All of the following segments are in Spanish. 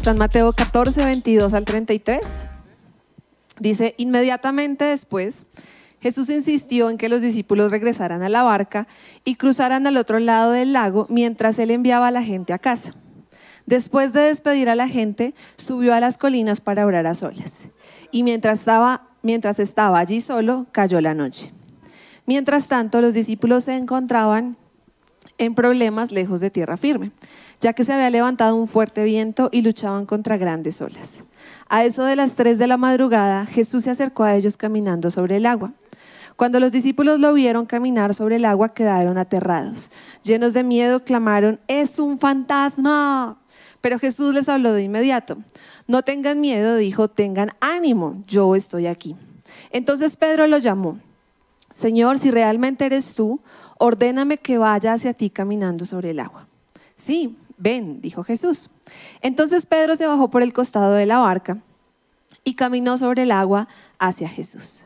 Está en Mateo 14, 22 al 33. Dice, inmediatamente después, Jesús insistió en que los discípulos regresaran a la barca y cruzaran al otro lado del lago mientras él enviaba a la gente a casa. Después de despedir a la gente, subió a las colinas para orar a solas. Y mientras estaba allí solo, cayó la noche. Mientras tanto, los discípulos se encontraban en problemas lejos de tierra firme, ya que se había levantado un fuerte viento y luchaban contra grandes olas. A eso de las 3 de la madrugada, Jesús se acercó a ellos caminando sobre el agua. Cuando los discípulos lo vieron caminar sobre el agua, quedaron aterrados. Llenos de miedo, clamaron, ¡es un fantasma! Pero Jesús les habló de inmediato. No tengan miedo, dijo, tengan ánimo, yo estoy aquí. Entonces Pedro lo llamó. Señor, si realmente eres tú, ordéname que vaya hacia ti caminando sobre el agua. Sí, ven, dijo Jesús. Entonces Pedro se bajó por el costado de la barca y caminó sobre el agua hacia Jesús.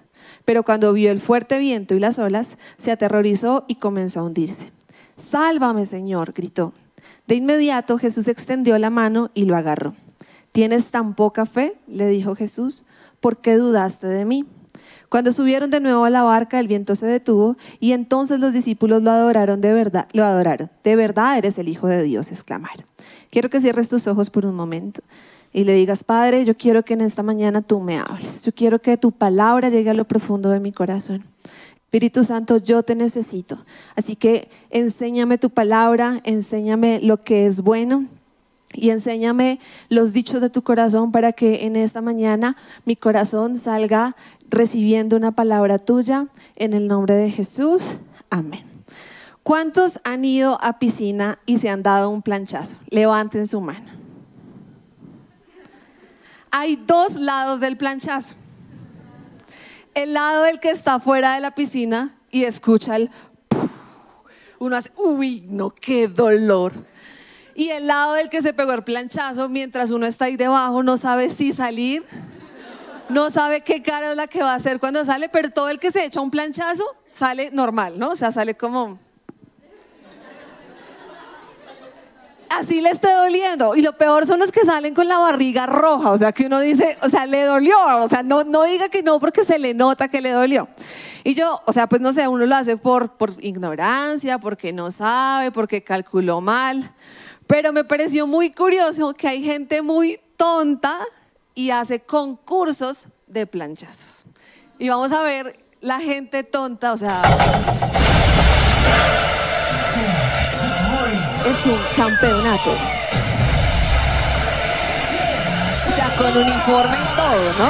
Pero cuando vio el fuerte viento y las olas, se aterrorizó y comenzó a hundirse. Sálvame, Señor, gritó. De inmediato Jesús extendió la mano y lo agarró. ¿Tienes tan poca fe?, le dijo Jesús, ¿por qué dudaste de mí? Cuando subieron de nuevo a la barca, el viento se detuvo y entonces los discípulos lo adoraron. De verdad eres el Hijo de Dios, exclamaron. Quiero que cierres tus ojos por un momento y le digas, Padre, yo quiero que en esta mañana tú me hables. Yo quiero que tu palabra llegue a lo profundo de mi corazón. Espíritu Santo, yo te necesito, así que enséñame tu palabra, enséñame lo que es bueno y enséñame los dichos de tu corazón para que en esta mañana mi corazón salga recibiendo una palabra tuya en el nombre de Jesús. Amén. ¿Cuántos han ido a piscina y se han dado un planchazo? Levanten su mano. Hay dos lados del planchazo. El lado del que está fuera de la piscina y escucha el ¡puf! Uno hace, uy, no, qué dolor. Y el lado del que se pegó el planchazo, mientras uno está ahí debajo, no sabe si salir, no sabe qué cara es la que va a hacer cuando sale, pero todo el que se echa un planchazo sale normal, ¿no? O sea, sale como... así le esté doliendo, y lo peor son los que salen con la barriga roja, o sea que uno dice, o sea, le dolió, o sea, no diga que no porque se le nota que le dolió. Y yo, o sea, pues no sé, uno lo hace por ignorancia, porque no sabe, porque calculó mal, pero me pareció muy curioso que hay gente muy tonta y hace concursos de planchazos. Y vamos a ver la gente tonta, o sea... es un campeonato. O sea, con uniforme y todo, ¿no?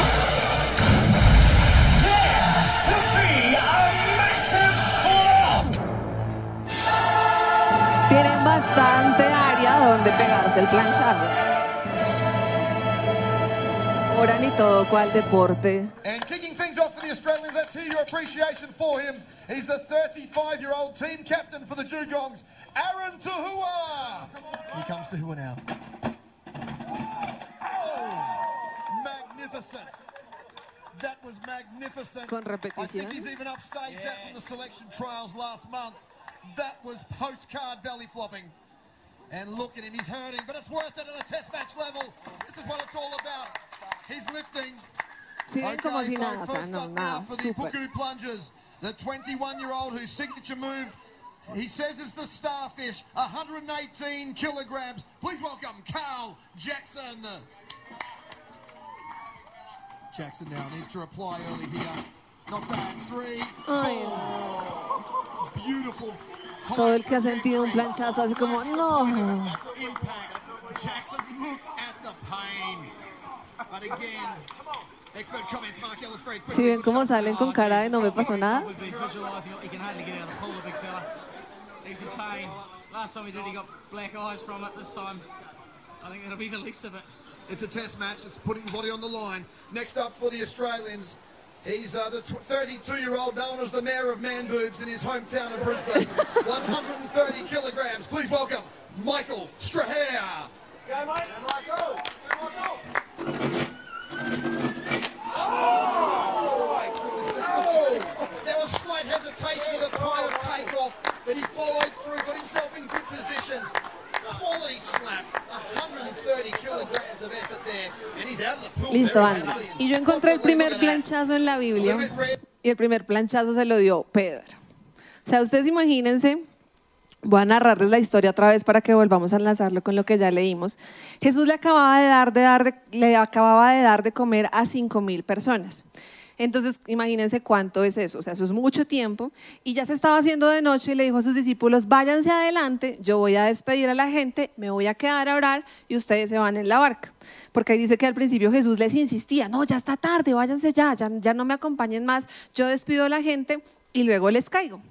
Tienen bastante área donde pegarse el planchazo. Oran y todo, ¿cuál deporte? Australians, let's hear your appreciation for him. He's the 35-year-old team captain for the Dugongs, Aaron Tuohua. Here comes Tuohua now. Oh, magnificent. That was magnificent. I think he's even upstaged that from the selection trials last month. That was postcard belly flopping. And look at him, he's hurting, but it's worth it at a test match level. This is what it's all about. He's lifting. Si ven como si nada, o sea, no, nada, súper. The 21-year-old whose signature move, he says it's the starfish, 118 kilograms. Please welcome Carl Jackson. Jackson now needs to reply early here. Not bad, 3. Oh, beautiful. Todo el que ha sentido un planchazo hace como, no. Impact. Jackson, look at the pain. But again... Si ven cómo salen con cara de no me pasó nada. It's a test match, it's putting body on the line. Next up for the Australians, he's the 32-year-old known as the mayor of man boobs in his hometown of Brisbane. 130 kilograms, please welcome Michael Strahan. Go mate, Michael! Go Michael! Hesitation at the point of takeoff, but he followed through, got himself in good position. Quality slap, 130 kilograms of Listo, anda. Y yo encontré el primer planchazo en la Biblia y el primer planchazo se lo dio Pedro. O sea, ustedes imagínense, voy a narrarles la historia otra vez para que volvamos a enlazarlo con lo que ya leímos. Jesús le acababa de dar de comer a 5.000 personas. Entonces, imagínense cuánto es eso, o sea, eso es mucho tiempo. Y ya se estaba haciendo de noche y le dijo a sus discípulos, váyanse adelante, yo voy a despedir a la gente, me voy a quedar a orar y ustedes se van en la barca. Porque ahí dice que al principio Jesús les insistía, no, ya está tarde, váyanse ya no me acompañen más, yo despido a la gente y luego les caigo.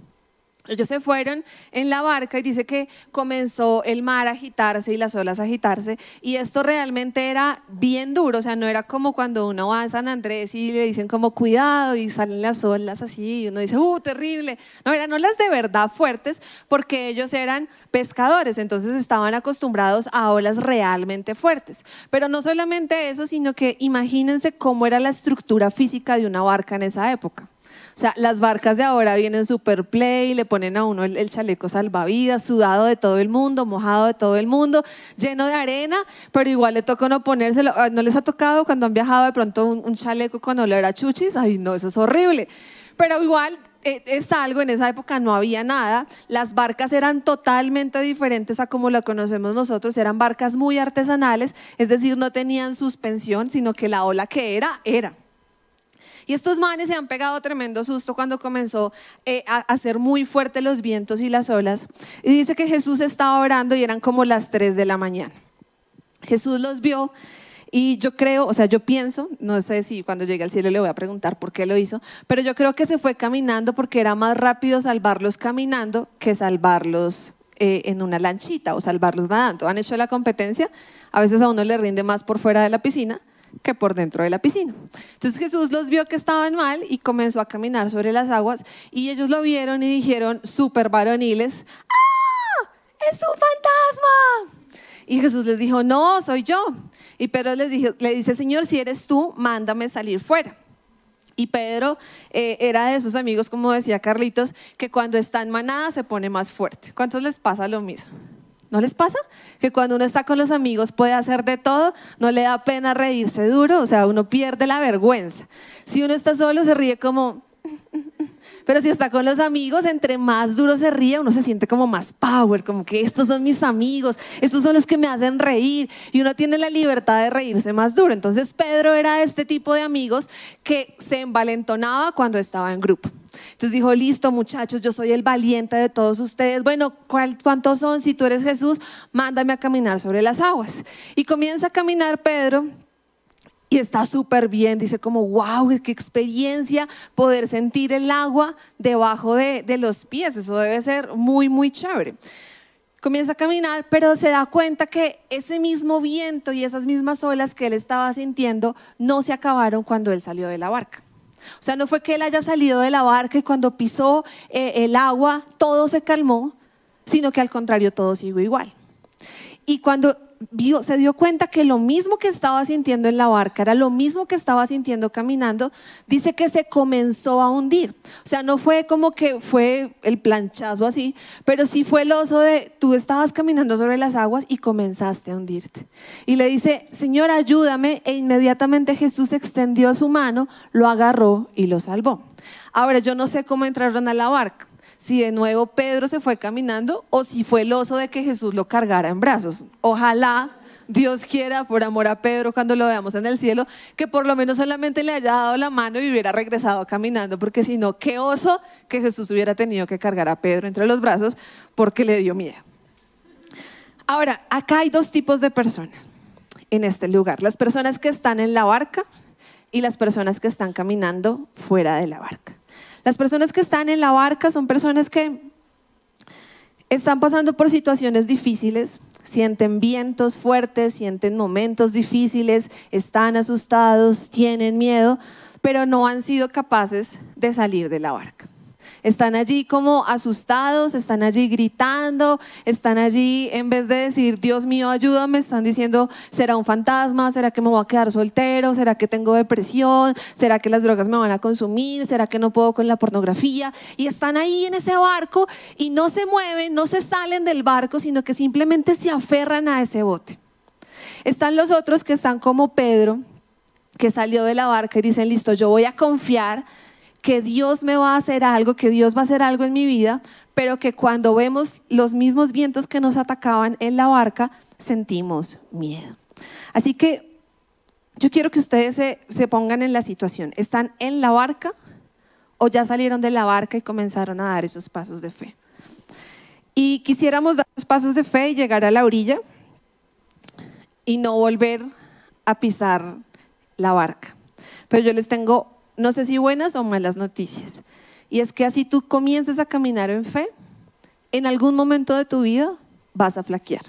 Ellos se fueron en la barca y dice que comenzó el mar a agitarse y las olas a agitarse, y esto realmente era bien duro, o sea, no era como cuando uno va a San Andrés y le dicen como cuidado y salen las olas así y uno dice terrible, no, eran olas de verdad fuertes porque ellos eran pescadores, entonces estaban acostumbrados a olas realmente fuertes. Pero no solamente eso, sino que imagínense cómo era la estructura física de una barca en esa época. O sea, las barcas de ahora vienen super play, le ponen a uno el chaleco salvavidas, sudado de todo el mundo, mojado de todo el mundo, lleno de arena, pero igual le toca uno ponérselo. ¿No les ha tocado cuando han viajado de pronto un chaleco con olor a chuchis? Ay, no, eso es horrible. Pero igual es algo, en esa época no había nada, las barcas eran totalmente diferentes a como la conocemos nosotros, eran barcas muy artesanales, es decir, no tenían suspensión, sino que la ola que era. Y estos manes se han pegado tremendo susto cuando comenzó a ser muy fuerte los vientos y las olas. Y dice que Jesús estaba orando y eran como las 3 de la mañana. Jesús los vio y yo creo, o sea, yo pienso, no sé si cuando llegue al cielo le voy a preguntar por qué lo hizo, pero yo creo que se fue caminando porque era más rápido salvarlos caminando que salvarlos en una lanchita o salvarlos nadando. ¿Han hecho la competencia? A veces a uno le rinde más por fuera de la piscina que por dentro de la piscina. Entonces Jesús los vio que estaban mal y comenzó a caminar sobre las aguas y ellos lo vieron y dijeron súper varoniles, ¡ah! ¡Es un fantasma! Y Jesús les dijo, no, soy yo. Y Pedro le dice, Señor, si eres tú, mándame salir fuera. Y Pedro era de esos amigos, como decía Carlitos, que cuando está en manada se pone más fuerte. ¿Cuántos les pasa lo mismo? ¿No les pasa? Que cuando uno está con los amigos puede hacer de todo, no le da pena reírse duro, o sea, uno pierde la vergüenza. Si uno está solo se ríe como... Pero si está con los amigos, entre más duro se ríe, uno se siente como más power, como que estos son mis amigos, estos son los que me hacen reír, y uno tiene la libertad de reírse más duro. Entonces Pedro era este tipo de amigos que se envalentonaba cuando estaba en grupo. Entonces dijo, listo muchachos, yo soy el valiente de todos ustedes, bueno, ¿cuántos son? Si tú eres Jesús, mándame a caminar sobre las aguas. Y comienza a caminar Pedro y está súper bien, dice como wow, qué experiencia poder sentir el agua debajo de los pies, eso debe ser muy muy chévere. Comienza a caminar, pero se da cuenta que ese mismo viento y esas mismas olas que él estaba sintiendo no se acabaron cuando él salió de la barca. O sea, no fue que él haya salido de la barca y cuando pisó el agua todo se calmó, sino que al contrario todo siguió igual. Y cuando se dio cuenta que lo mismo que estaba sintiendo en la barca era lo mismo que estaba sintiendo caminando, dice que se comenzó a hundir. O sea, no fue como que fue el planchazo así, pero sí fue el oso de tú estabas caminando sobre las aguas y comenzaste a hundirte. Y le dice, Señor, ayúdame, e inmediatamente Jesús extendió su mano, lo agarró y lo salvó. Ahora, yo no sé cómo entraron a la barca, si de nuevo Pedro se fue caminando o si fue el oso de que Jesús lo cargara en brazos. Ojalá Dios quiera, por amor a Pedro, cuando lo veamos en el cielo, que por lo menos solamente le haya dado la mano y hubiera regresado caminando, porque si no, qué oso que Jesús hubiera tenido que cargar a Pedro entre los brazos porque le dio miedo. Ahora, acá hay dos tipos de personas en este lugar, las personas que están en la barca y las personas que están caminando fuera de la barca. Las personas que están en la barca son personas que están pasando por situaciones difíciles, sienten vientos fuertes, sienten momentos difíciles, están asustados, tienen miedo, pero no han sido capaces de salir de la barca. Están allí como asustados, están allí gritando, están allí, en vez de decir Dios mío ayúdame, están diciendo será un fantasma, será que me voy a quedar soltero, será que tengo depresión, será que las drogas me van a consumir, será que no puedo con la pornografía, y están ahí en ese barco y no se mueven, no se salen del barco, sino que simplemente se aferran a ese bote. Están los otros que están como Pedro, que salió de la barca y dicen, listo, yo voy a confiar que Dios me va a hacer algo, que Dios va a hacer algo en mi vida, pero que cuando vemos los mismos vientos que nos atacaban en la barca, sentimos miedo. Así que yo quiero que ustedes se pongan en la situación. ¿Están en la barca o ya salieron de la barca y comenzaron a dar esos pasos de fe? Y quisiéramos dar los pasos de fe y llegar a la orilla y no volver a pisar la barca. Pero yo les tengo, no sé si buenas o malas noticias. Y es que así tú comiences a caminar en fe, en algún momento de tu vida vas a flaquear.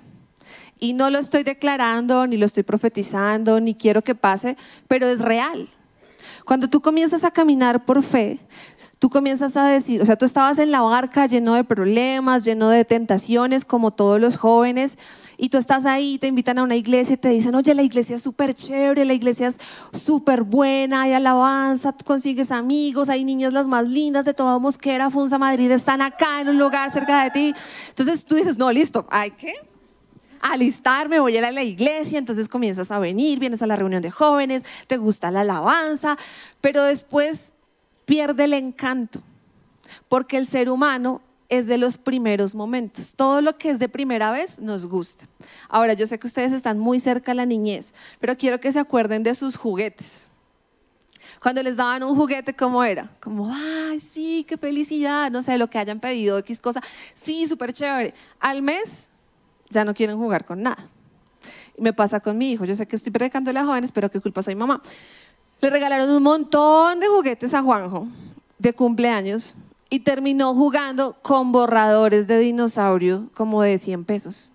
Y no lo estoy declarando, ni lo estoy profetizando, ni quiero que pase, pero es real. Cuando tú comienzas a caminar por fe, tú comienzas a decir, o sea, tú estabas en la barca lleno de problemas, lleno de tentaciones, como todos los jóvenes, y tú estás ahí, te invitan a una iglesia y te dicen, oye, la iglesia es súper chévere, la iglesia es súper buena, hay alabanza, tú consigues amigos, hay niñas las más lindas de toda Mosquera, Funza, Madrid, están acá en un lugar cerca de ti. Entonces tú dices, no, listo, ¿hay qué? Alistarme, voy a ir a la iglesia. Entonces comienzas a venir, vienes a la reunión de jóvenes, te gusta la alabanza, pero después pierde el encanto, porque el ser humano es de los primeros momentos, todo lo que es de primera vez nos gusta. Ahora, yo sé que ustedes están muy cerca a la niñez, pero quiero que se acuerden de sus juguetes. Cuando les daban un juguete, ¿cómo era? Como, ay, sí, qué felicidad, no sé, lo que hayan pedido, X cosa, sí, súper chévere. Al mes ya no quieren jugar con nada. Y me pasa con mi hijo, yo sé que estoy predicándole a jóvenes, pero qué culpa soy mamá. Le regalaron un montón de juguetes a Juanjo de cumpleaños y terminó jugando con borradores de dinosaurio como de 100 pesos.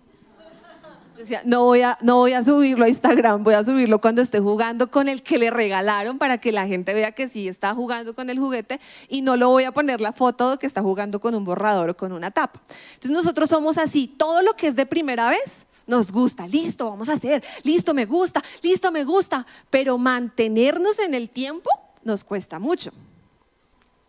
Yo decía, no voy a subirlo a Instagram, voy a subirlo cuando esté jugando con el que le regalaron para que la gente vea que sí está jugando con el juguete, y no lo voy a poner la foto de que está jugando con un borrador o con una tapa. Entonces nosotros somos así, todo lo que es de primera vez nos gusta, listo, vamos a hacer, listo, me gusta, pero mantenernos en el tiempo nos cuesta mucho.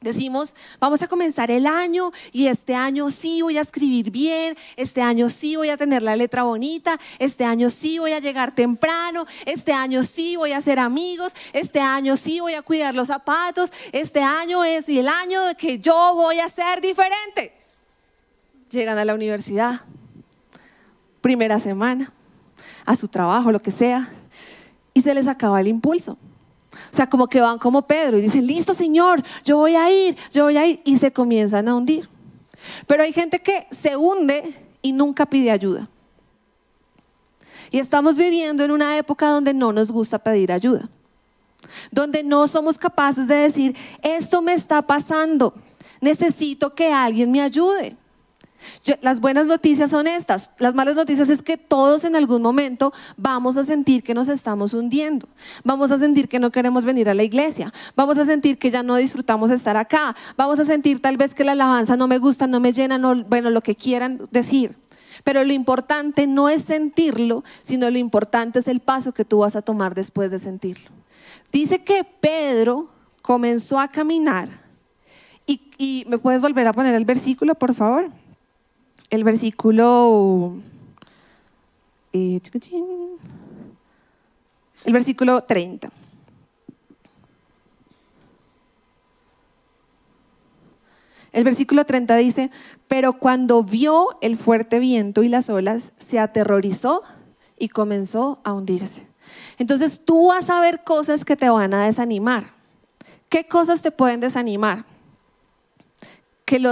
Decimos, vamos a comenzar el año y este año sí voy a escribir bien, este año sí voy a tener la letra bonita, este año sí voy a llegar temprano, este año sí voy a hacer amigos, este año sí voy a cuidar los zapatos, este año es el año de que yo voy a ser diferente. Llegan a la universidad, primera semana, a su trabajo, lo que sea, y se les acaba el impulso. O sea, como que van como Pedro y dicen, listo, Señor, yo voy a ir, y se comienzan a hundir. Pero hay gente que se hunde y nunca pide ayuda. Y estamos viviendo en una época donde no nos gusta pedir ayuda, donde no somos capaces de decir, esto me está pasando, necesito que alguien me ayude. Las buenas noticias son estas, las malas noticias es que todos en algún momento vamos a sentir que nos estamos hundiendo, vamos a sentir que no queremos venir a la iglesia, vamos a sentir que ya no disfrutamos estar acá, vamos a sentir tal vez que la alabanza no me gusta, no me llena, no, bueno, lo que quieran decir. Pero lo importante no es sentirlo, sino lo importante es el paso que tú vas a tomar después de sentirlo. Dice que Pedro comenzó a caminar y ¿me puedes volver a poner el versículo, por favor? El versículo, el versículo 30. El versículo 30 dice, pero cuando vio el fuerte viento y las olas, se aterrorizó y comenzó a hundirse. Entonces tú vas a ver cosas que te van a desanimar. ¿Qué cosas te pueden desanimar? Que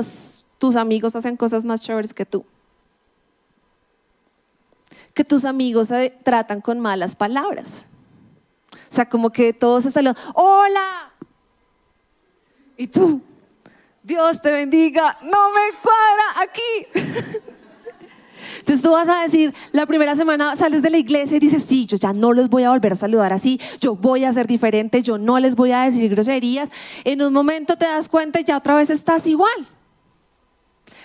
tus amigos hacen cosas más chéveres que tú. Que tus amigos se tratan con malas palabras. O sea, como que todos se saludan, ¡hola! Y tú, Dios te bendiga, no me cuadra aquí. Entonces tú vas a decir, la primera semana sales de la iglesia y dices, sí, yo ya no los voy a volver a saludar así, yo voy a ser diferente, yo no les voy a decir groserías. En un momento te das cuenta y ya otra vez estás igual.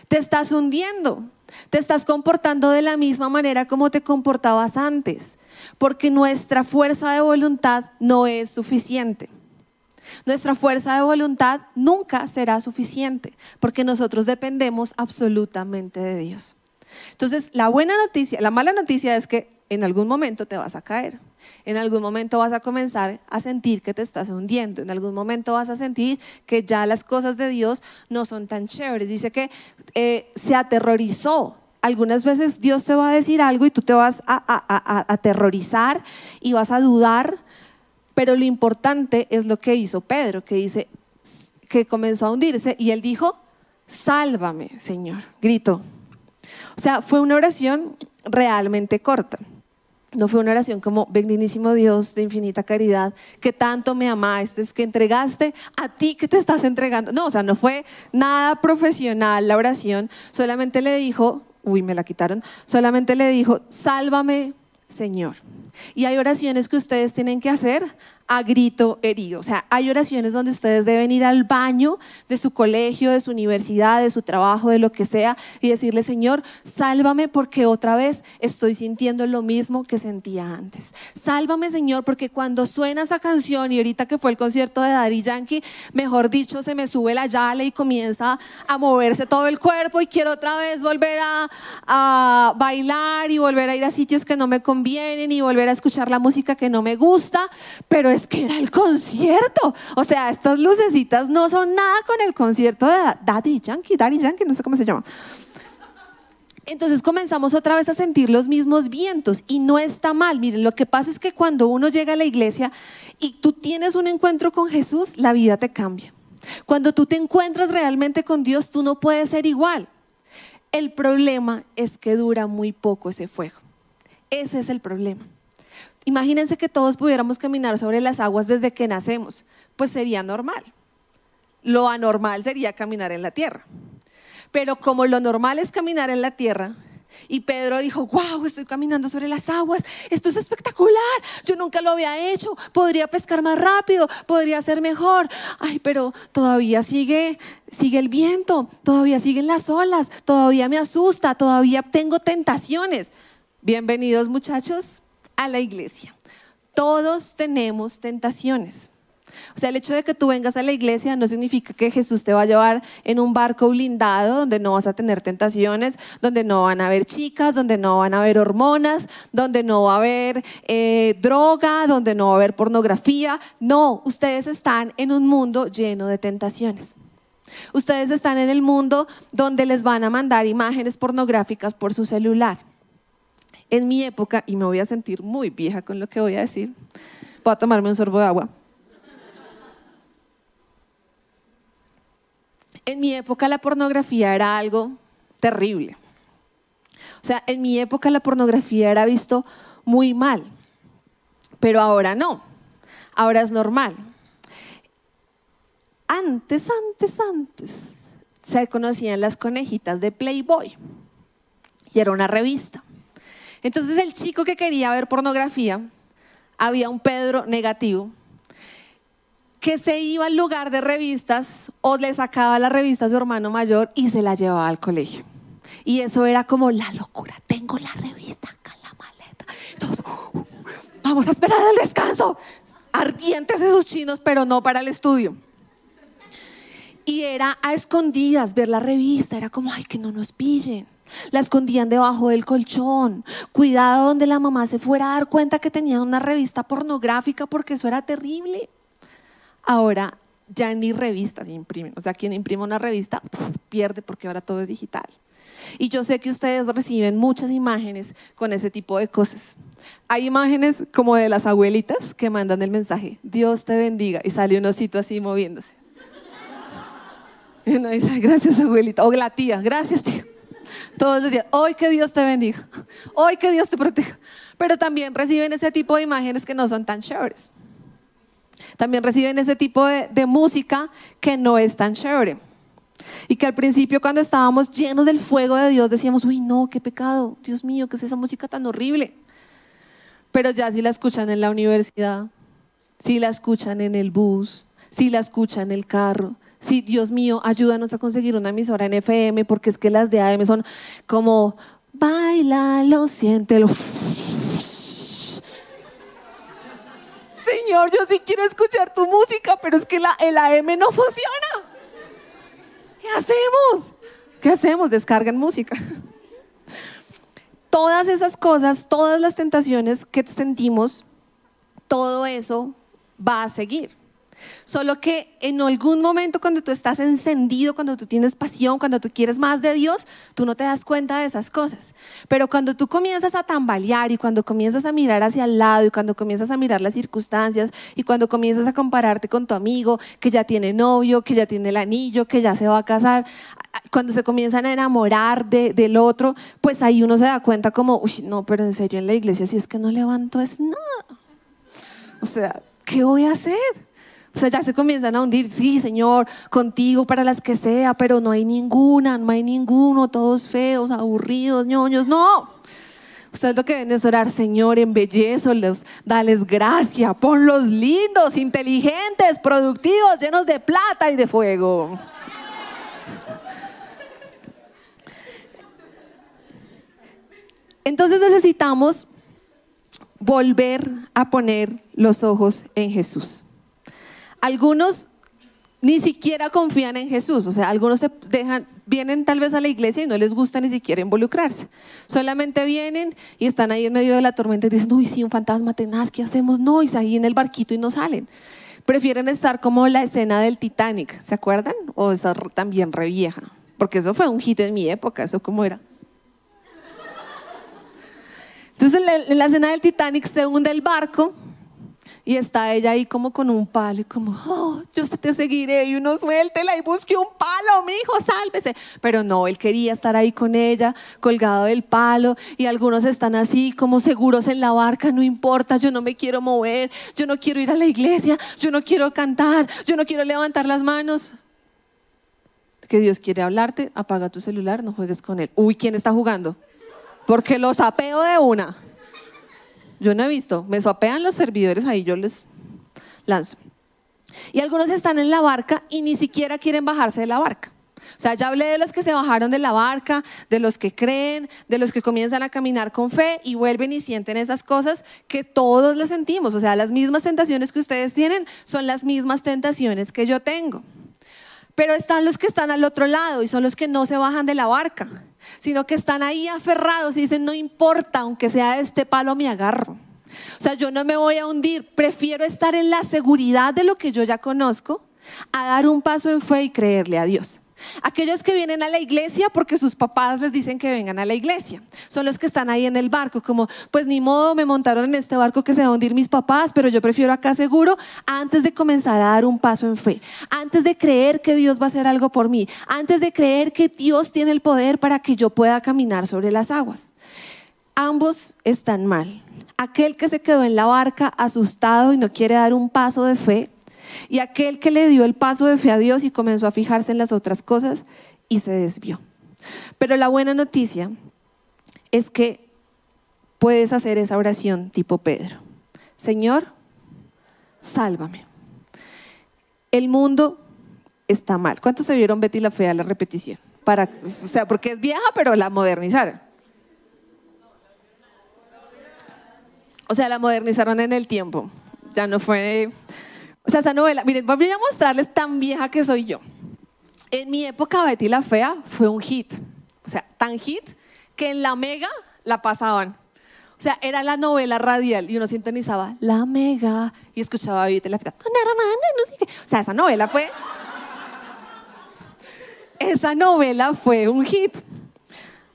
Te estás hundiendo, te estás comportando de la misma manera como te comportabas antes, porque nuestra fuerza de voluntad no es suficiente. Nuestra fuerza de voluntad nunca será suficiente, porque nosotros dependemos absolutamente de Dios. Entonces, la buena noticia, la mala noticia es que en algún momento te vas a caer, en algún momento vas a comenzar a sentir que te estás hundiendo, en algún momento vas a sentir que ya las cosas de Dios no son tan chéveres. Dice que se aterrorizó. Algunas veces Dios te va a decir algo y tú te vas a aterrorizar y vas a dudar, pero lo importante es lo que hizo Pedro, que dice que comenzó a hundirse y él dijo, sálvame, Señor, gritó. O sea, fue una oración realmente corta. No fue una oración como, benditísimo Dios de infinita caridad, que tanto me amaste, que entregaste a ti que te estás entregando. No, o sea, no fue nada profesional la oración, solamente le dijo, solamente le dijo, sálvame, Señor. Y hay oraciones que ustedes tienen que hacer a grito herido. O sea, hay oraciones donde ustedes deben ir al baño de su colegio, de su universidad, de su trabajo, de lo que sea, y decirle, Señor, sálvame porque otra vez estoy sintiendo lo mismo que sentía antes. Sálvame, Señor, porque cuando suena esa canción, y ahorita que fue el concierto de Daddy Yankee, mejor dicho, se me sube la yale y comienza a moverse todo el cuerpo y quiero otra vez volver a bailar y volver a ir a sitios que no me convienen y volver a escuchar la música que no me gusta, pero es que era el concierto. O sea, estas lucecitas no son nada con el concierto de Daddy Yankee, no sé cómo se llama. Entonces comenzamos otra vez a sentir los mismos vientos y no está mal. Miren, lo que pasa es que cuando uno llega a la iglesia y tú tienes un encuentro con Jesús, la vida te cambia. Cuando tú te encuentras realmente con Dios, tú no puedes ser igual. El problema es que dura muy poco ese fuego. Ese es el problema. Imagínense que todos pudiéramos caminar sobre las aguas desde que nacemos, pues sería normal. Lo anormal sería caminar en la tierra. Pero como lo normal es caminar en la tierra, y Pedro dijo, wow, estoy caminando sobre las aguas, esto es espectacular, yo nunca lo había hecho, podría pescar más rápido, podría ser mejor, ay, pero todavía sigue el viento, todavía siguen las olas, todavía me asusta, todavía tengo tentaciones. Bienvenidos, muchachos, a la iglesia. Todos tenemos tentaciones. O sea, el hecho de que tú vengas a la iglesia no significa que Jesús te va a llevar en un barco blindado donde no vas a tener tentaciones, donde no van a haber chicas, donde no van a haber hormonas, donde no va a haber droga, donde no va a haber pornografía. No, ustedes están en un mundo lleno de tentaciones. Ustedes están en el mundo donde les van a mandar imágenes pornográficas por su celular. En mi época, y me voy a sentir muy vieja con lo que voy a decir, voy a tomarme un sorbo de agua. En mi época la pornografía era algo terrible. O sea, en mi época la pornografía era visto muy mal, pero ahora no, ahora es normal. Antes se conocían las conejitas de Playboy y era una revista. Entonces el chico que quería ver pornografía, había un Pedro negativo, que se iba al lugar de revistas o le sacaba la revista a su hermano mayor y se la llevaba al colegio. Y eso era como la locura, tengo la revista acá en la maleta. Entonces, vamos a esperar al descanso. Ardientes esos chinos, pero no para el estudio. Y era a escondidas ver la revista, era como, ay, que no nos pillen. La escondían debajo del colchón, cuidado donde la mamá se fuera a dar cuenta que tenían una revista pornográfica porque eso era terrible. Ahora ya ni revistas se imprimen, o sea, quien imprime una revista pierde porque ahora todo es digital. Y yo sé que ustedes reciben muchas imágenes con ese tipo de cosas. Hay imágenes como de las abuelitas que mandan el mensaje, Dios te bendiga, y sale un osito así moviéndose. Y uno dice, gracias abuelita, o la tía, gracias tía. Todos los días, hoy que Dios te bendiga, hoy que Dios te proteja. Pero también reciben ese tipo de imágenes que no son tan chéveres. También reciben ese tipo de música que no es tan chévere. Y que al principio cuando estábamos llenos del fuego de Dios decíamos, uy no, qué pecado, Dios mío, ¿qué es esa música tan horrible? Pero ya si la escuchan en la universidad, si la escuchan en el bus, si la escuchan en el carro. Sí, Dios mío, ayúdanos a conseguir una emisora en FM, porque es que las de AM son como, báilalo, siéntelo. Señor, yo sí quiero escuchar tu música, pero es que el AM no funciona. ¿Qué hacemos? ¿Qué hacemos? Descargan música. todas esas cosas, todas las tentaciones que sentimos, todo eso va a seguir. Solo que en algún momento cuando tú estás encendido, cuando tú tienes pasión, cuando tú quieres más de Dios, tú no te das cuenta de esas cosas. Pero cuando tú comienzas a tambalear y cuando comienzas a mirar hacia el lado y cuando comienzas a mirar las circunstancias y cuando comienzas a compararte con tu amigo que ya tiene novio, que ya tiene el anillo, que ya se va a casar, cuando se comienzan a enamorar del otro, pues ahí uno se da cuenta como, uy, no, pero en serio en la iglesia si es que no levanto es nada. O sea, ¿qué voy a hacer? O sea, ya se comienzan a hundir, sí, Señor, contigo para las que sea, pero no hay ninguna, no hay ninguno, todos feos, aburridos, ñoños, no. Ustedes lo que ven es orar, Señor, embellézolos, dales gracia, ponlos lindos, inteligentes, productivos, llenos de plata y de fuego. Entonces necesitamos volver a poner los ojos en Jesús. Algunos ni siquiera confían en Jesús, o sea, algunos se dejan, vienen tal vez a la iglesia y no les gusta ni siquiera involucrarse. Solamente vienen y están ahí en medio de la tormenta y dicen, uy, sí, un fantasma tenaz, ¿qué hacemos? No, y se ahí en el barquito y no salen. Prefieren estar como la escena del Titanic, ¿se acuerdan? O esa también re vieja, porque eso fue un hit en mi época, eso como era. Entonces en la escena del Titanic se hunde el barco, y está ella ahí como con un palo y como, oh, yo te seguiré, y uno suéltela y busque un palo, mijo, sálvese. Pero no, él quería estar ahí con ella, colgado del palo, y algunos están así como seguros en la barca, no importa, yo no me quiero mover, yo no quiero ir a la iglesia, yo no quiero cantar, yo no quiero levantar las manos. Que Dios quiere hablarte, apaga tu celular, no juegues con él. Uy, ¿quién está jugando? Porque lo sapeo de una. Yo no he visto, me sopean los servidores, ahí yo les lanzo. Y algunos están en la barca y ni siquiera quieren bajarse de la barca. O sea, ya hablé de los que se bajaron de la barca, de los que creen, de los que comienzan a caminar con fe y vuelven y sienten esas cosas que todos les sentimos. O sea, las mismas tentaciones que ustedes tienen son las mismas tentaciones que yo tengo. Pero están los que están al otro lado y son los que no se bajan de la barca, sino que están ahí aferrados y dicen, no importa, aunque sea de este palo me agarro. O sea, yo no me voy a hundir, prefiero estar en la seguridad de lo que yo ya conozco, a dar un paso en fe y creerle a Dios. Aquellos que vienen a la iglesia porque sus papás les dicen que vengan a la iglesia, son los que están ahí en el barco, como pues ni modo, me montaron en este barco que se va a hundir mis papás, pero yo prefiero acá seguro, antes de comenzar a dar un paso en fe, antes de creer que Dios va a hacer algo por mí, antes de creer que Dios tiene el poder para que yo pueda caminar sobre las aguas. Ambos están mal. Aquel que se quedó en la barca asustado y no quiere dar un paso de fe, y aquel que le dio el paso de fe a Dios y comenzó a fijarse en las otras cosas y se desvió. Pero la buena noticia es que puedes hacer esa oración tipo Pedro. Señor, sálvame. El mundo está mal. ¿Cuántos se vieron Betty la Fea la repetición? O sea, porque es vieja, pero la modernizaron. O sea, la modernizaron en el tiempo. Ya no fue... O sea, esa novela, miren, voy a mostrarles tan vieja que soy yo. En mi época, Betty la Fea fue un hit. O sea, tan hit que en La Mega la pasaban. O sea, era la novela radial y uno sintonizaba La Mega y escuchaba a Betty la Fea. O sea, esa novela fue un hit.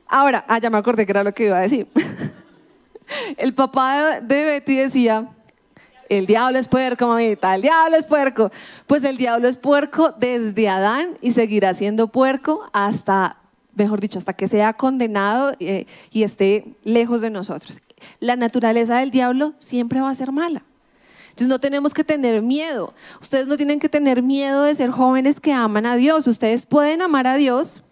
Ahora, ya me acordé que era lo que iba a decir. El papá de Betty decía... El diablo es puerco, mamita, el diablo es puerco. Pues el diablo es puerco desde Adán y seguirá siendo puerco hasta, mejor dicho, hasta que sea condenado y esté lejos de nosotros. La naturaleza del diablo siempre va a ser mala. Entonces no tenemos que tener miedo. Ustedes no tienen que tener miedo de ser jóvenes que aman a Dios. Ustedes pueden amar a Dios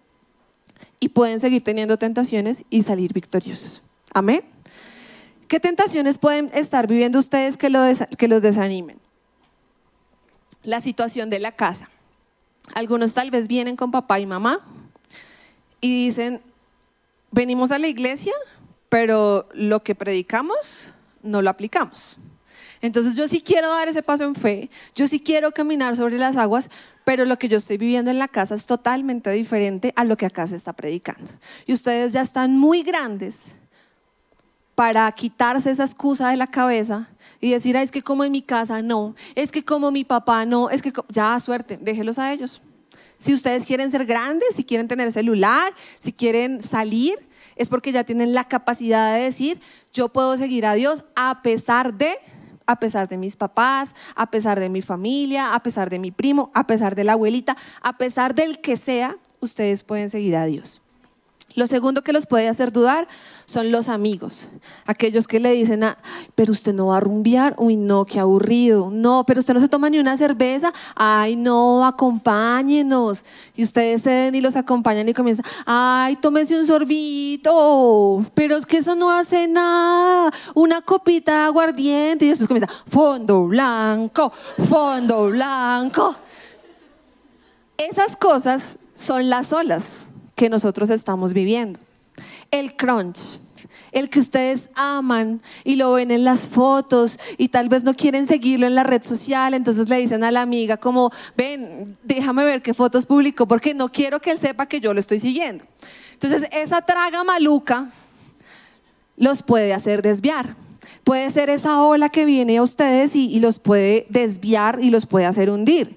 y pueden seguir teniendo tentaciones y salir victoriosos. Amén. ¿Qué tentaciones pueden estar viviendo ustedes que los desanimen? La situación de la casa. Algunos tal vez vienen con papá y mamá y dicen, venimos a la iglesia, pero lo que predicamos no lo aplicamos. Entonces yo sí quiero dar ese paso en fe, yo sí quiero caminar sobre las aguas, pero lo que yo estoy viviendo en la casa es totalmente diferente a lo que acá se está predicando. Y ustedes ya están muy grandes para quitarse esa excusa de la cabeza y decir, es que como en mi casa no, es que como mi papá no, es que ya suerte, déjelos a ellos. Si ustedes quieren ser grandes, si quieren tener celular, si quieren salir, es porque ya tienen la capacidad de decir, yo puedo seguir a Dios a pesar de mis papás, a pesar de mi familia, a pesar de mi primo, a pesar de la abuelita, a pesar del que sea, ustedes pueden seguir a Dios. Lo segundo que los puede hacer dudar son los amigos, aquellos que le dicen, pero usted no va a rumbear, uy no, qué aburrido, no, pero usted no se toma ni una cerveza, ay no, acompáñenos, y ustedes ceden y los acompañan y comienzan, ay tómese un sorbito, pero es que eso no hace nada, una copita de aguardiente, y después comienza, fondo blanco, esas cosas son las olas que nosotros estamos viviendo. El crunch, el que ustedes aman y lo ven en las fotos y tal vez no quieren seguirlo en la red social, entonces le dicen a la amiga como, ven, déjame ver qué fotos publicó porque no quiero que él sepa que yo lo estoy siguiendo. Entonces esa traga maluca los puede hacer desviar. Puede ser esa ola que viene a ustedes y los puede desviar y los puede hacer hundir.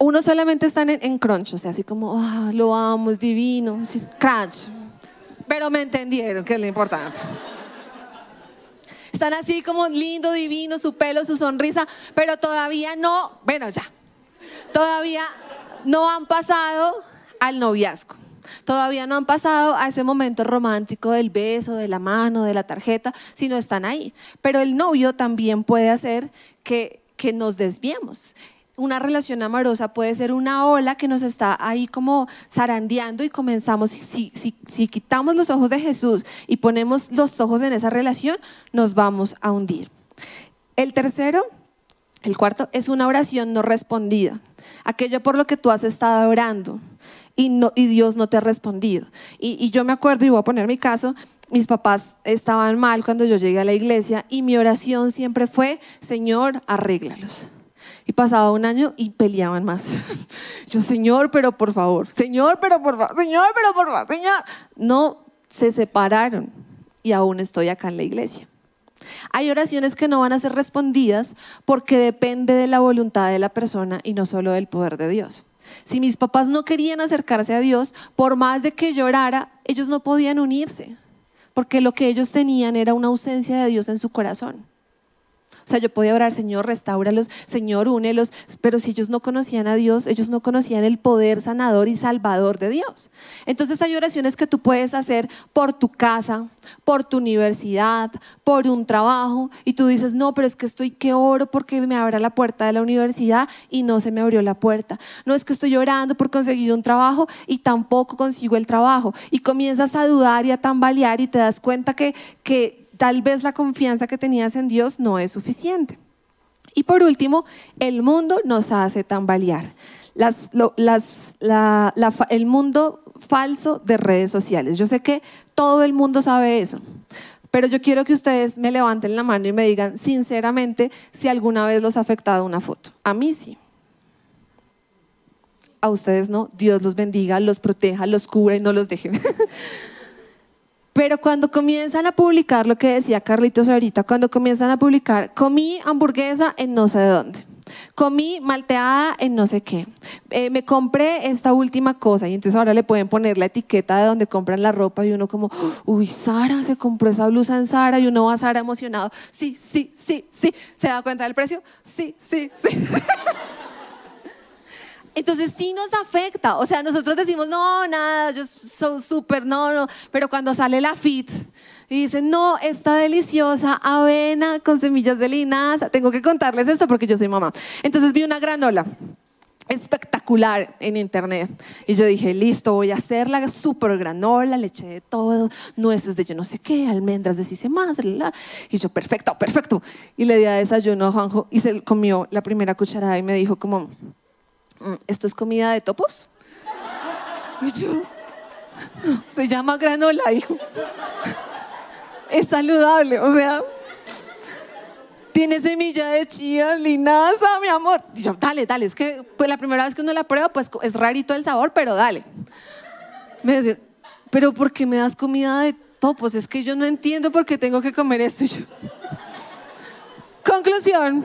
Uno solamente está en crunch, o sea, así como, oh, lo amo, es divino, así, crunch. Pero me entendieron, que es lo importante. Están así como lindo, divino, su pelo, su sonrisa, pero todavía no, bueno ya, todavía no han pasado al noviazgo. Todavía no han pasado a ese momento romántico del beso, de la mano, de la tarjeta, sino están ahí. Pero el novio también puede hacer que nos desviemos. Una relación amorosa puede ser una ola que nos está ahí como zarandeando y comenzamos, si quitamos los ojos de Jesús y ponemos los ojos en esa relación, nos vamos a hundir. El cuarto, es una oración no respondida. Aquello por lo que tú has estado orando y Dios no te ha respondido. Y yo me acuerdo, y voy a poner mi caso, mis papás estaban mal cuando yo llegué a la iglesia y mi oración siempre fue, Señor, arréglalos. Y pasaba un año y peleaban más. Yo, Señor, pero por favor, Señor, pero por favor, Señor, pero por favor, Señor. No, se separaron y aún estoy acá en la iglesia. Hay oraciones que no van a ser respondidas porque depende de la voluntad de la persona y no solo del poder de Dios. Si mis papás no querían acercarse a Dios, por más de que llorara, ellos no podían unirse porque lo que ellos tenían era una ausencia de Dios en su corazón. O sea, yo podía orar, Señor, restáuralos, Señor, únelos, pero si ellos no conocían a Dios, ellos no conocían el poder sanador y salvador de Dios. Entonces hay oraciones que tú puedes hacer por tu casa, por tu universidad, por un trabajo, y tú dices, no, pero es que estoy que oro porque me abra la puerta de la universidad y no se me abrió la puerta. No, es que estoy orando por conseguir un trabajo y tampoco consigo el trabajo. Y comienzas a dudar y a tambalear y te das cuenta que tal vez la confianza que tenías en Dios no es suficiente. Y por último, el mundo nos hace tambalear. El mundo falso de redes sociales. Yo sé que todo el mundo sabe eso, pero yo quiero que ustedes me levanten la mano y me digan sinceramente si alguna vez los ha afectado una foto. A mí sí. A ustedes no. Dios los bendiga, los proteja, los cubra y no los deje. Pero cuando comienzan a publicar lo que decía Carlitos ahorita, cuando comienzan a publicar, comí hamburguesa en no sé dónde, comí malteada en no sé qué, me compré esta última cosa, y entonces ahora le pueden poner la etiqueta de donde compran la ropa y uno como, uy, Sara, se compró esa blusa en Sara, y uno va a Sara emocionado, sí, sí, sí, sí, ¿se da cuenta del precio? Sí, sí, sí. Entonces sí nos afecta, o sea, nosotros decimos, no, nada, yo soy súper, no, pero cuando sale la fit y dicen, no, esta deliciosa avena con semillas de linaza, tengo que contarles esto porque yo soy mamá. Entonces vi una granola espectacular en internet y yo dije, listo, voy a hacer la super granola, le eché de todo, nueces de yo no sé qué, almendras de sí se más, y yo, perfecto, y le di a desayuno a Juanjo y se comió la primera cucharada y me dijo como, ¿esto es comida de topos? Y yo, se llama granola, hijo. Es saludable, o sea, tiene semilla de chía, linaza, mi amor. Y yo, dale, es que pues, la primera vez que uno la prueba, pues es rarito el sabor, pero dale. Me decía, ¿pero por qué me das comida de no, pues es que yo no entiendo por qué tengo que comer esto. Conclusión,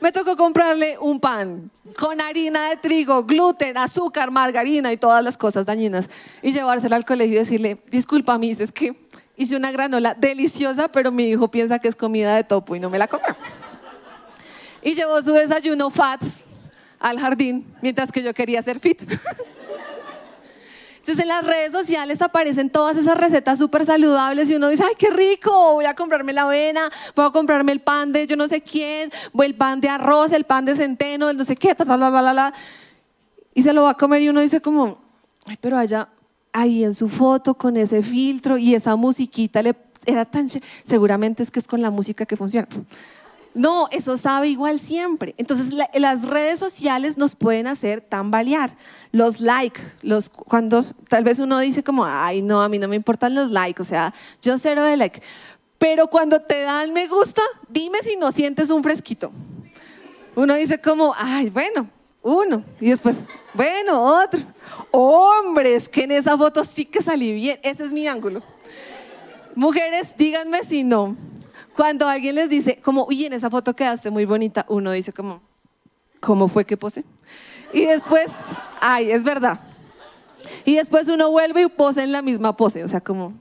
me tocó comprarle un pan con harina de trigo, gluten, azúcar, margarina y todas las cosas dañinas y llevárselo al colegio y decirle, disculpa, miss, es que hice una granola deliciosa, pero mi hijo piensa que es comida de topo y no me la come. Y llevó su desayuno fat al jardín, mientras que yo quería ser fit. Entonces en las redes sociales aparecen todas esas recetas súper saludables y uno dice, ¡ay, qué rico! Voy a comprarme la avena, voy a comprarme el pan de yo no sé quién, el pan de arroz, el pan de centeno, el no sé qué, ta, ta, la, la, la. Y se lo va a comer y uno dice como, ay, pero allá, ahí en su foto con ese filtro y esa musiquita le era tan chévere. Seguramente es que es con la música que funciona. No, eso sabe igual siempre. Entonces las redes sociales nos pueden hacer tambalear. Los likes, cuando tal vez uno dice como, ay no, a mí no me importan los likes, o sea, yo cero de like. Pero cuando te dan me gusta, dime si no sientes un fresquito. Uno dice como, ay bueno, uno, y después, bueno, otro. Hombres, que en esa foto sí que salí bien, ese es mi ángulo. Mujeres, díganme si no. Cuando alguien les dice, como, uy, en esa foto quedaste muy bonita, uno dice como, ¿cómo fue que posé? Y después, ay, es verdad. Y después uno vuelve y posa en la misma pose, o sea, como,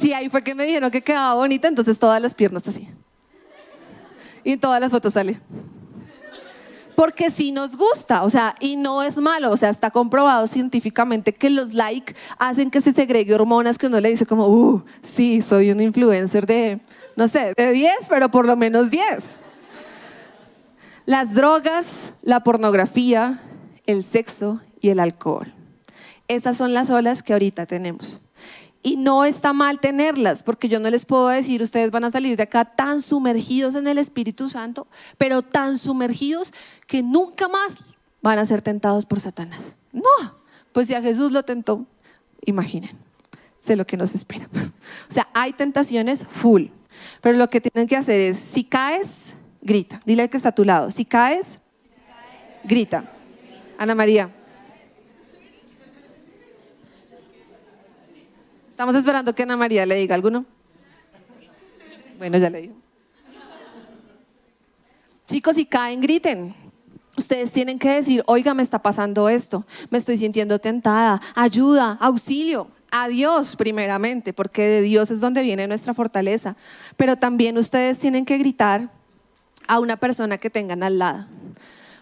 sí, ahí fue que me dijeron que quedaba bonita, entonces todas las piernas así. Y en todas las fotos sale. Porque sí nos gusta, o sea, y no es malo, o sea, está comprobado científicamente que los likes hacen que se segregue hormonas que uno le dice como, sí, soy un influencer de, no sé, de 10, pero por lo menos 10. Las drogas, la pornografía, el sexo y el alcohol. Esas son las olas que ahorita tenemos. Y no está mal tenerlas, porque yo no les puedo decir, ustedes van a salir de acá tan sumergidos en el Espíritu Santo, pero tan sumergidos que nunca más van a ser tentados por Satanás. No, pues si a Jesús lo tentó, imaginen, sé lo que nos espera. O sea, hay tentaciones full, pero lo que tienen que hacer es, si caes, grita. Dile al que está a tu lado, si caes, grita. Ana María. Estamos esperando que Ana María le diga alguno. Bueno, ya le digo. Chicos, si caen, griten. Ustedes tienen que decir, oiga, me está pasando esto, me estoy sintiendo tentada, ayuda, auxilio, a Dios primeramente, porque de Dios es donde viene nuestra fortaleza. Pero también ustedes tienen que gritar a una persona que tengan al lado.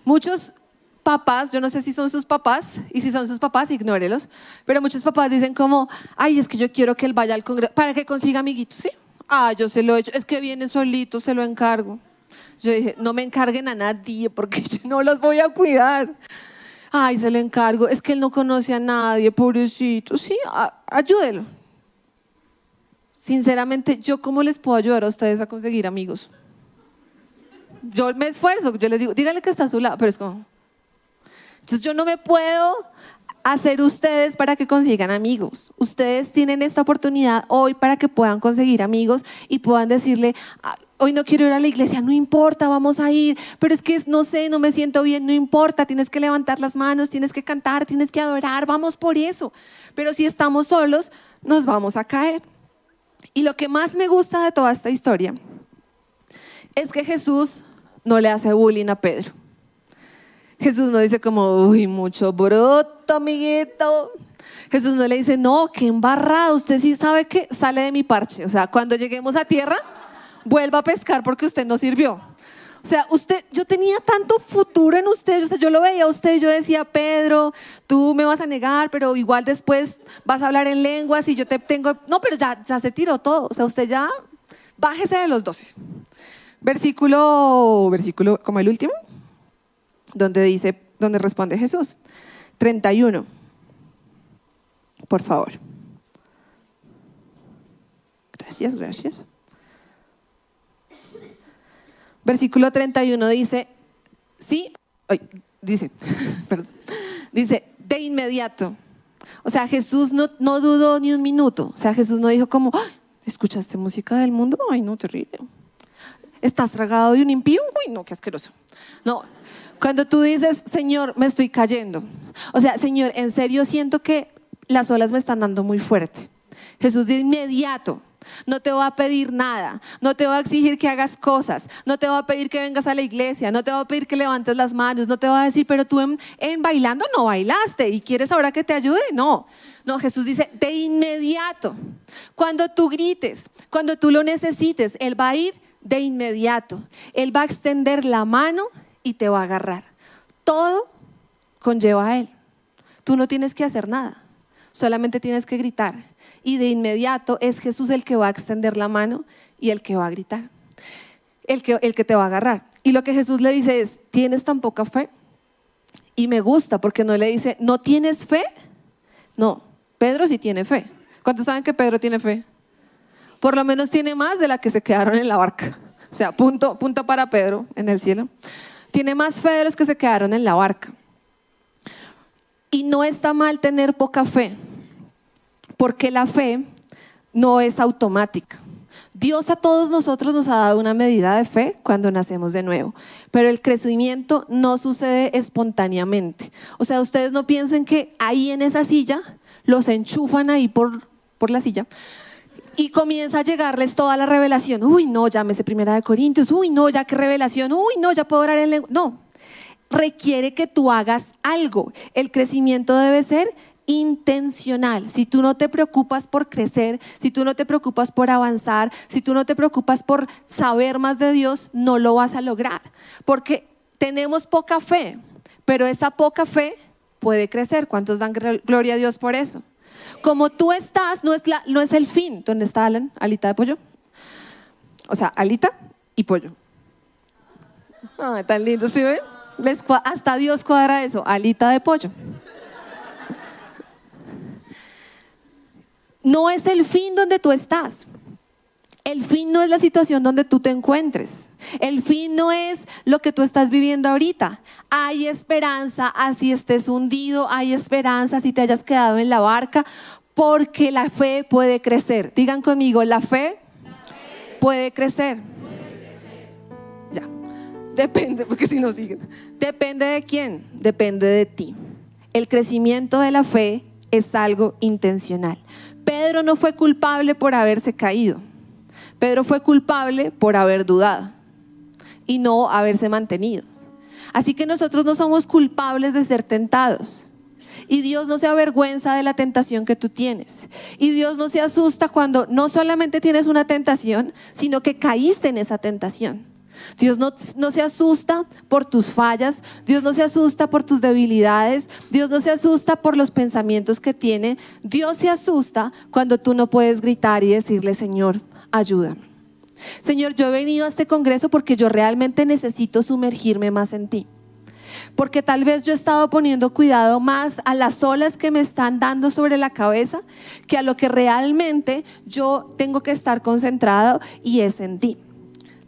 Muchos papás, yo no sé si son sus papás, y si son sus papás, ignórelos, pero muchos papás dicen como, ay, es que yo quiero que él vaya al congreso, para que consiga amiguitos, ¿sí? Ah, yo se lo he hecho, es que viene solito, se lo encargo. Yo dije, no me encarguen a nadie, porque yo no los voy a cuidar. Ay, se lo encargo, es que él no conoce a nadie, pobrecito, sí, ayúdelo. Sinceramente, ¿yo cómo les puedo ayudar a ustedes a conseguir amigos? Yo me esfuerzo, yo les digo, dígale que está a su lado, pero es como... Entonces yo no me puedo hacer ustedes para que consigan amigos. Ustedes tienen esta oportunidad hoy para que puedan conseguir amigos y puedan decirle, hoy no quiero ir a la iglesia, no importa, vamos a ir, pero es que no sé, no me siento bien, no importa, tienes que levantar las manos, tienes que cantar, tienes que adorar, vamos por eso. Pero si estamos solos, nos vamos a caer. Y lo que más me gusta de toda esta historia es que Jesús no le hace bullying a Pedro. Jesús no dice como, uy, mucho bruto, amiguito. Jesús no le dice, no, qué embarrada, usted sí sabe que sale de mi parche. O sea, cuando lleguemos a tierra, vuelva a pescar porque usted no sirvió. O sea, usted, yo tenía tanto futuro en usted, o sea, yo lo veía a usted, yo decía, Pedro, tú me vas a negar, pero igual después vas a hablar en lenguas y yo te tengo... No, pero ya se tiró todo, o sea, usted ya, bájese de los 12. Versículo como el último. Donde responde Jesús. 31. Por favor. Gracias, gracias. Versículo 31 dice, dice, de inmediato. O sea, Jesús no dudó ni un minuto. O sea, Jesús no dijo como, ¿escuchaste música del mundo? Ay, no, terrible. ¿Estás tragado de un impío? Uy, no, qué asqueroso. No. Cuando tú dices, Señor, me estoy cayendo. O sea, Señor, en serio siento que las olas me están dando muy fuerte. Jesús de inmediato. No te va a pedir nada, no te va a exigir que hagas cosas, no te va a pedir que vengas a la iglesia, no te va a pedir que levantes las manos, no te va a decir, pero tú en bailando no bailaste y quieres ahora que te ayude, no. No, Jesús dice, de inmediato, cuando tú grites, cuando tú lo necesites, Él va a ir de inmediato, Él va a extender la mano y te va a agarrar. Todo conlleva a Él, tú no tienes que hacer nada, solamente tienes que gritar. Y de inmediato es Jesús el que va a extender la mano y el que va a gritar, el que te va a agarrar. Y lo que Jesús le dice es, ¿tienes tan poca fe? Y me gusta porque no le dice, ¿no tienes fe? No, Pedro sí tiene fe. ¿Cuántos saben que Pedro tiene fe? Por lo menos tiene más de la que se quedaron en la barca. O sea, punto para Pedro en el cielo. Tiene más fe de los que se quedaron en la barca. Y no está mal tener poca fe. Porque la fe no es automática. Dios a todos nosotros nos ha dado una medida de fe cuando nacemos de nuevo, pero el crecimiento no sucede espontáneamente. O sea, ustedes no piensen que ahí en esa silla, los enchufan ahí por la silla y comienza a llegarles toda la revelación. Uy, no, ya me sé 1 Corintios, uy, no, ya qué revelación, uy, no, ya puedo orar en lengua. No, requiere que tú hagas algo. El crecimiento debe ser intencional. Si tú no te preocupas por crecer, si tú no te preocupas por avanzar, si tú no te preocupas por saber más de Dios, no lo vas a lograr, porque tenemos poca fe, pero esa poca fe puede crecer. ¿Cuántos dan gloria a Dios por eso? Como tú estás, no es el fin. ¿Dónde está Alan? ¿Alita de pollo? O sea, alita y pollo. Ah, tan lindo, ¿sí ven? Hasta Dios cuadra eso, alita de pollo. No es el fin donde tú estás, el fin no es la situación donde tú te encuentres, el fin no es lo que tú estás viviendo ahorita. Hay esperanza así estés hundido, hay esperanza si te hayas quedado en la barca, porque la fe puede crecer. Digan conmigo, la fe puede crecer. Ya, depende, porque si no siguen. Depende de quién, depende de ti. El crecimiento de la fe es algo intencional. Pedro no fue culpable por haberse caído. Pedro fue culpable por haber dudado y no haberse mantenido. Así que nosotros no somos culpables de ser tentados. Y Dios no se avergüenza de la tentación que tú tienes. Y Dios no se asusta cuando no solamente tienes una tentación, sino que caíste en esa tentación. Dios no se asusta por tus fallas, Dios no se asusta por tus debilidades, Dios no se asusta por los pensamientos que tiene. Dios se asusta cuando tú no puedes gritar y decirle, Señor, ayúdame. Señor, yo he venido a este congreso porque yo realmente necesito sumergirme más en ti. Porque tal vez yo he estado poniendo cuidado más a las olas que me están dando sobre la cabeza que a lo que realmente yo tengo que estar concentrado, y es en ti.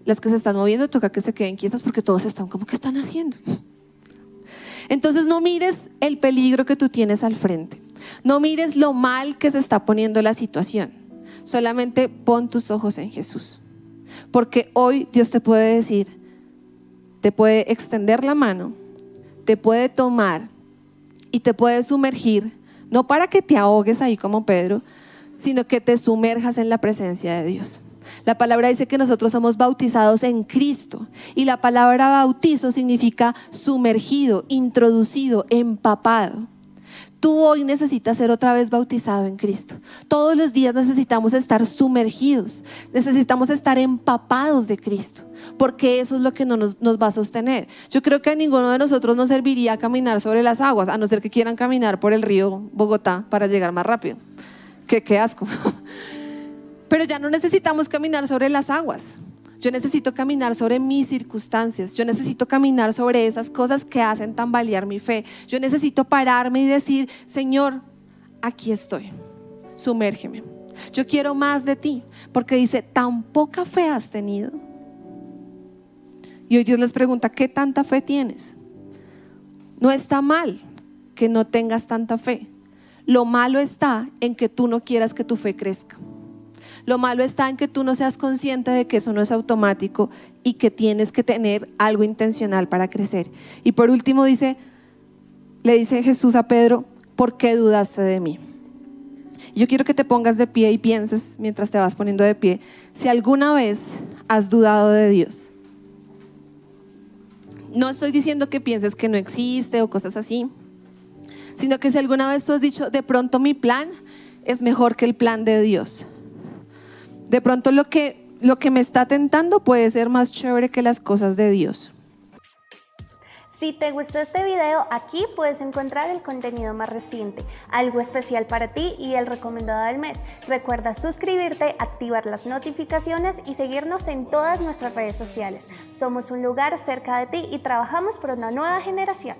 Las que se están moviendo toca que se queden quietas porque todos están como que están haciendo. Entonces no mires el peligro que tú tienes al frente, no mires lo mal que se está poniendo la situación, solamente pon tus ojos en Jesús, porque hoy Dios te puede decir, te puede extender la mano, te puede tomar y te puede sumergir, no para que te ahogues ahí como Pedro, sino que te sumerjas en la presencia de Dios. La palabra dice que nosotros somos bautizados en Cristo, y la palabra bautizo significa sumergido, introducido, empapado. Tú hoy necesitas ser otra vez bautizado en Cristo. Todos los días necesitamos estar sumergidos, necesitamos estar empapados de Cristo, porque eso es lo que nos va a sostener. Yo creo que a ninguno de nosotros nos serviría caminar sobre las aguas, a no ser que quieran caminar por el río Bogotá para llegar más rápido. Qué asco. Pero ya no necesitamos caminar sobre las aguas. Yo necesito caminar sobre mis circunstancias. Yo necesito caminar sobre esas cosas que hacen tambalear mi fe. Yo necesito pararme y decir, Señor, aquí estoy, sumérgeme. Yo quiero más de ti, porque dice, tan poca fe has tenido. Y hoy Dios les pregunta, ¿qué tanta fe tienes? No está mal que no tengas tanta fe. Lo malo está en que tú no quieras que tu fe crezca. Lo malo está en que tú no seas consciente de que eso no es automático y que tienes que tener algo intencional para crecer. Y por último le dice Jesús a Pedro, ¿por qué dudaste de mí? Yo quiero que te pongas de pie y pienses, mientras te vas poniendo de pie, si alguna vez has dudado de Dios. No estoy diciendo que pienses que no existe o cosas así, sino que si alguna vez tú has dicho, de pronto mi plan es mejor que el plan de Dios. De pronto lo que me está tentando puede ser más chévere que las cosas de Dios. Si te gustó este video, aquí puedes encontrar el contenido más reciente, algo especial para ti y el recomendado del mes. Recuerda suscribirte, activar las notificaciones y seguirnos en todas nuestras redes sociales. Somos Un Lugar Cerca de Ti y trabajamos por una nueva generación.